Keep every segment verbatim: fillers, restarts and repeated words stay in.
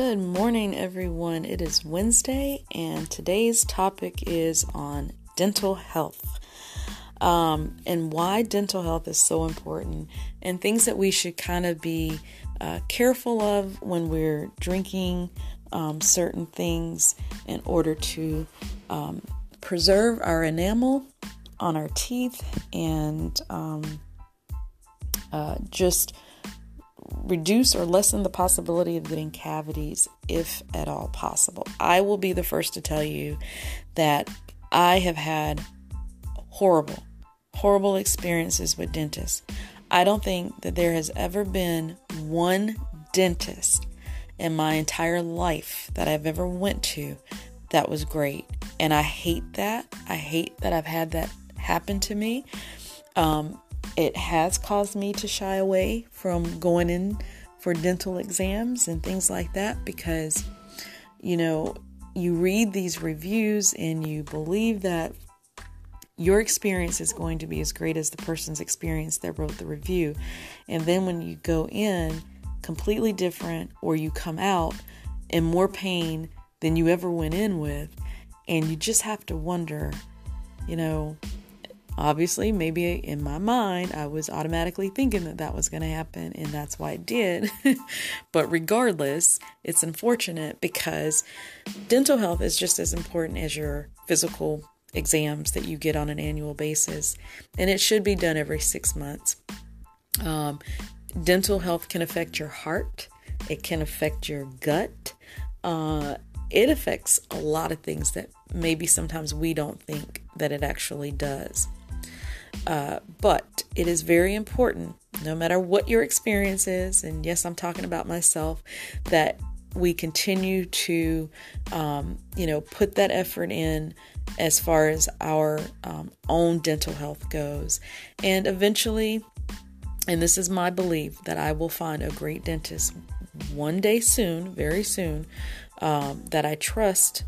Good morning, everyone. It is Wednesday, and today's topic is on dental health um, and why dental health is so important, and things that we should kind of be uh, careful of when we're drinking um, certain things in order to um, preserve our enamel on our teeth and um, uh, just reduce or lessen the possibility of getting cavities, if at all possible. I will be the first to tell you that I have had horrible, horrible experiences with dentists. I don't think that there has ever been one dentist in my entire life that I've ever went to that was great. And I hate that. I hate that I've had that happen to me. Um, It has caused me to shy away from going in for dental exams and things like that because, you know, you read these reviews and you believe that your experience is going to be as great as the person's experience that wrote the review. And then when you go in completely different, or you come out in more pain than you ever went in with, and you just have to wonder, you know, obviously, maybe in my mind, I was automatically thinking that that was going to happen, and that's why it did. But regardless, it's unfortunate because dental health is just as important as your physical exams that you get on an annual basis, and it should be done every six months. Um, dental health can affect your heart. It can affect your gut. Uh, it affects a lot of things that maybe sometimes we don't think that it actually does. Uh, but it is very important, no matter what your experience is, and yes, I'm talking about myself, that we continue to, um, you know, put that effort in as far as our um, own dental health goes. And eventually, and this is my belief, that I will find a great dentist one day soon, very soon, um, that I trust,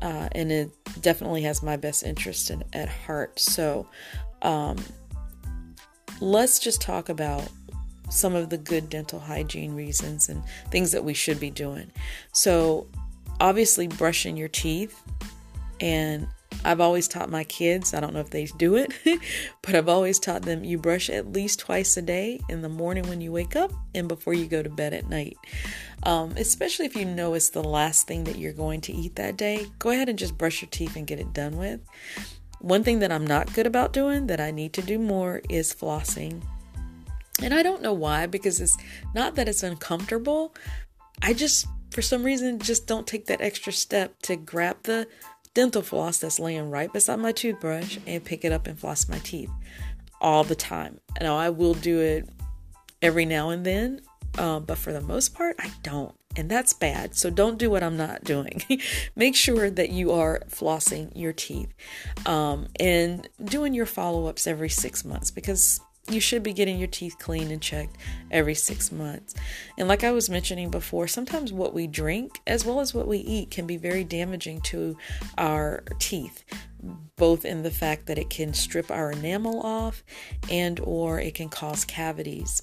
uh, and it definitely has my best interest in, at heart. So, Um, let's just talk about some of the good dental hygiene reasons and things that we should be doing. So obviously brushing your teeth, and I've always taught my kids, I don't know if they do it, but I've always taught them you brush at least twice a day, in the morning when you wake up and before you go to bed at night. Um, especially if you know it's the last thing that you're going to eat that day, go ahead and just brush your teeth and get it done with. One thing that I'm not good about doing that I need to do more is flossing. And I don't know why, because it's not that it's uncomfortable. I just, for some reason, just don't take that extra step to grab the dental floss that's laying right beside my toothbrush and pick it up and floss my teeth all the time. Now, I will do it every now and then, uh, but for the most part, I don't. And that's bad. So don't do what I'm not doing. Make sure that you are flossing your teeth um, and doing your follow-ups every six months because you should be getting your teeth cleaned and checked every six months. And like I was mentioning before, sometimes what we drink as well as what we eat can be very damaging to our teeth, both in the fact that it can strip our enamel off and or it can cause cavities.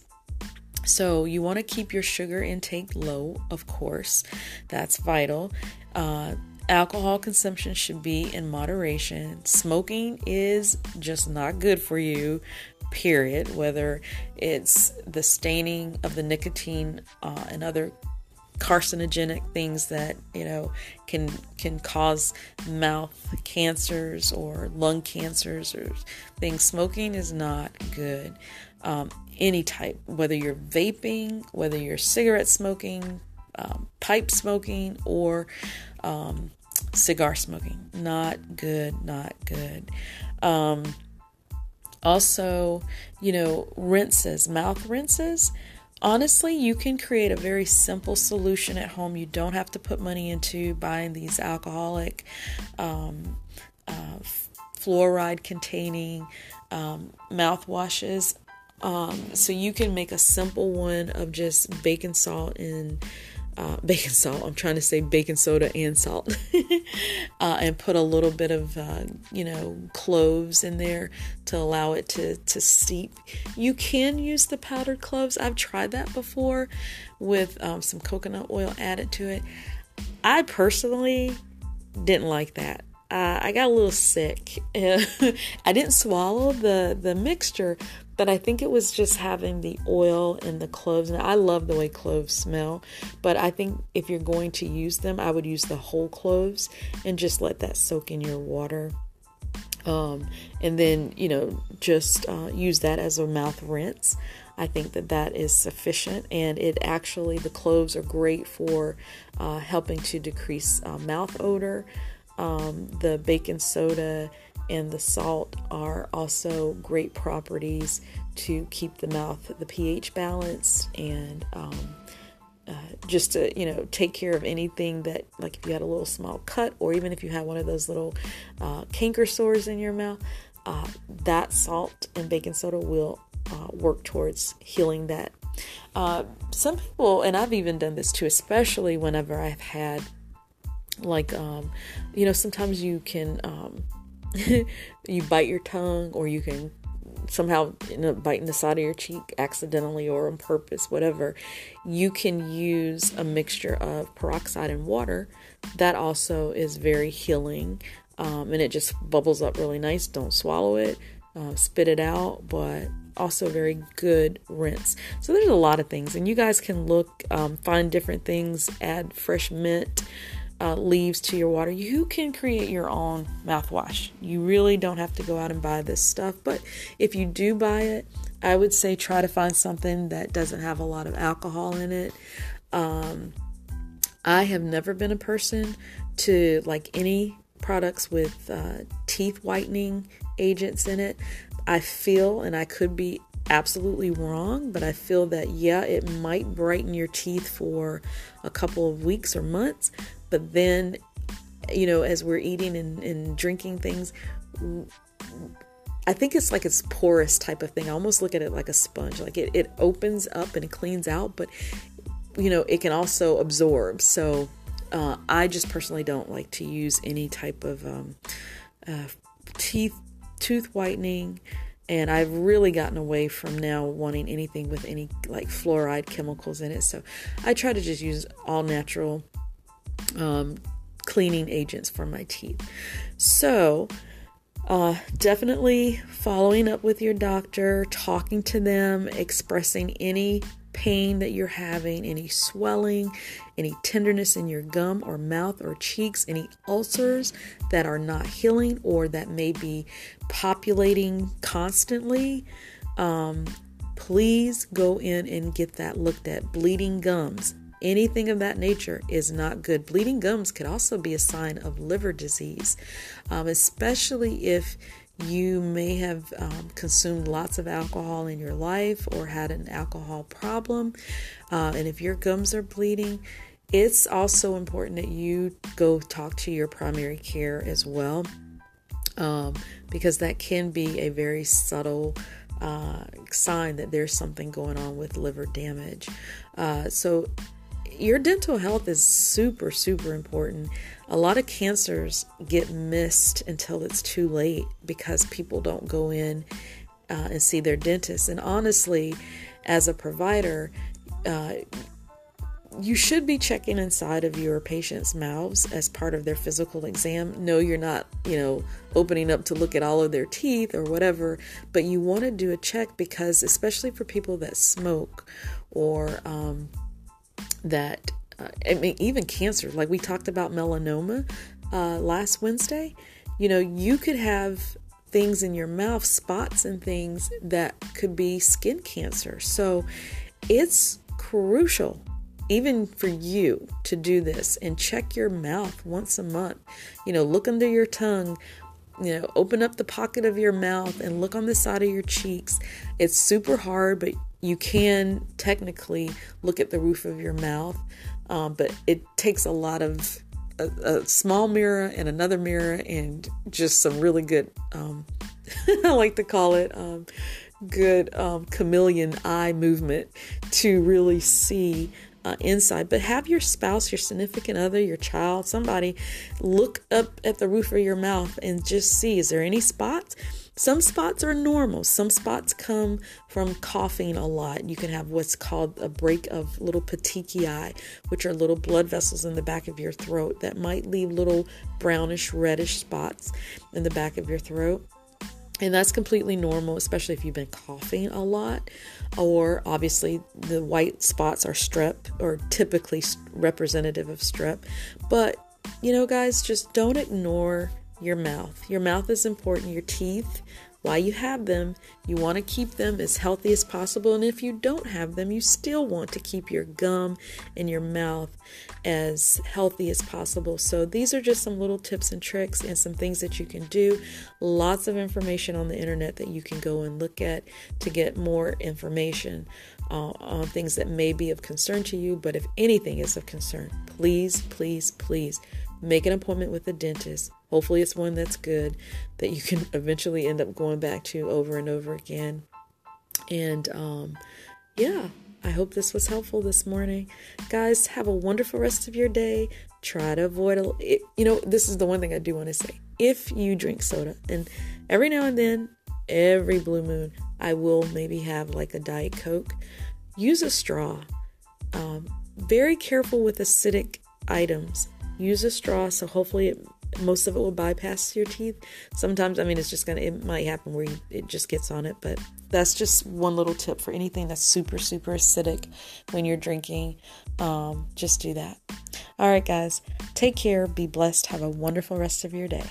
So you want to keep your sugar intake low, of course. That's vital. Uh, alcohol consumption should be in moderation. Smoking is just not good for you, period. Whether it's the staining of the nicotine uh, and other carcinogenic things that, you know, can can cause mouth cancers or lung cancers or things. Smoking is not good. Um, any type, whether you're vaping, whether you're cigarette smoking, um, pipe smoking, or um, cigar smoking. Not good, not good. Um, also, you know, rinses, mouth rinses. Honestly, you can create a very simple solution at home. You don't have to put money into buying these alcoholic, um, uh, fluoride-containing um, mouthwashes. Um, so you can make a simple one of just baking salt and uh, baking salt. I'm trying to say baking soda and salt, uh, and put a little bit of, uh, you know, cloves in there to allow it to, to steep. You can use the powdered cloves. I've tried that before with um, some coconut oil added to it. I personally didn't like that. Uh, I got a little sick. I didn't swallow the, the mixture, but I think it was just having the oil and the cloves. And I love the way cloves smell, but I think if you're going to use them, I would use the whole cloves and just let that soak in your water. Um, and then, you know, just uh, use that as a mouth rinse. I think that that is sufficient, and it actually, the cloves are great for uh, helping to decrease uh, mouth odor. Um, the baking soda and the salt are also great properties to keep the mouth, the pH balanced, and um, uh, just to, you know, take care of anything that, like if you had a little small cut, or even if you had one of those little uh, canker sores in your mouth, uh, that salt and baking soda will uh, work towards healing that. Uh, some people, and I've even done this too, especially whenever I've had Like, um, you know, sometimes you can, um, you bite your tongue, or you can somehow end up biting the side of your cheek accidentally or on purpose, whatever. You can use a mixture of peroxide and water. That also is very healing. Um, and it just bubbles up really nice. Don't swallow it, uh, spit it out, but also very good rinse. So there's a lot of things, and you guys can look, um, find different things, add fresh mint, Uh, leaves to your water. You can create your own mouthwash. You really don't have to go out and buy this stuff, but if you do buy it, I would say try to find something that doesn't have a lot of alcohol in it. Um, I have never been a person to like any products with uh, teeth whitening agents in it. I feel, and I could be absolutely wrong, but I feel that, yeah, it might brighten your teeth for a couple of weeks or months. But then, you know, as we're eating and, and drinking things, I think it's like it's porous type of thing. I almost look at it like a sponge. Like it, it opens up and it cleans out, but, you know, it can also absorb. So uh, I just personally don't like to use any type of um, uh, teeth tooth whitening. And I've really gotten away from now wanting anything with any like fluoride chemicals in it. So I try to just use all natural um, cleaning agents for my teeth. So, uh, definitely following up with your doctor, talking to them, expressing any pain that you're having, any swelling, any tenderness in your gum or mouth or cheeks, any ulcers that are not healing or that may be populating constantly. Um, please go in and get that looked at. Bleeding gums, anything of that nature is not good. Bleeding gums could also be a sign of liver disease, um, especially if you may have um, consumed lots of alcohol in your life or had an alcohol problem. Uh, and if your gums are bleeding, it's also important that you go talk to your primary care as well, um, because that can be a very subtle uh, sign that there's something going on with liver damage. Uh, so your dental health is super, super important. A lot of cancers get missed until it's too late because people don't go in uh, and see their dentist. And honestly, as a provider, uh, you should be checking inside of your patients' mouths as part of their physical exam. No, you're not, you know, opening up to look at all of their teeth or whatever, but you want to do a check because especially for people that smoke or, um, that, uh, I mean, even cancer, like we talked about melanoma, uh, last Wednesday, you know, you could have things in your mouth, spots and things that could be skin cancer. So it's crucial even for you to do this and check your mouth once a month, you know, look under your tongue, you know, open up the pocket of your mouth and look on the side of your cheeks. It's super hard, but you can technically look at the roof of your mouth, um, but it takes a lot of a, a small mirror and another mirror and just some really good, um, I like to call it um, good um, chameleon eye movement to really see uh, inside. But have your spouse, your significant other, your child, somebody look up at the roof of your mouth and just see, is there any spots? Some spots are normal. Some spots come from coughing a lot. You can have what's called a break of little petechiae, which are little blood vessels in the back of your throat that might leave little brownish, reddish spots in the back of your throat. And that's completely normal, especially if you've been coughing a lot. Or obviously the white spots are strep, or typically representative of strep. But, you know, guys, just don't ignore your mouth. Your mouth is important. Your teeth, why you have them, you want to keep them as healthy as possible. And if you don't have them, you still want to keep your gum and your mouth as healthy as possible. So these are just some little tips and tricks and some things that you can do. Lots of information on the internet that you can go and look at to get more information uh, on things that may be of concern to you. But if anything is of concern, please, please, please make an appointment with a dentist. Hopefully it's one that's good, that you can eventually end up going back to over and over again. And um, yeah, I hope this was helpful this morning. Guys, have a wonderful rest of your day. Try to avoid, a, it, you know, this is the one thing I do want to say. If you drink soda, and every now and then, every blue moon, I will maybe have like a Diet Coke. Use a straw. Um, very careful with acidic items. Use a straw, so hopefully it most of it will bypass your teeth. Sometimes, I mean, it's just going to, it might happen where you, it just gets on it, but that's just one little tip for anything that's super, super acidic when you're drinking. Um, just do that. All right, guys, take care, be blessed, have a wonderful rest of your day.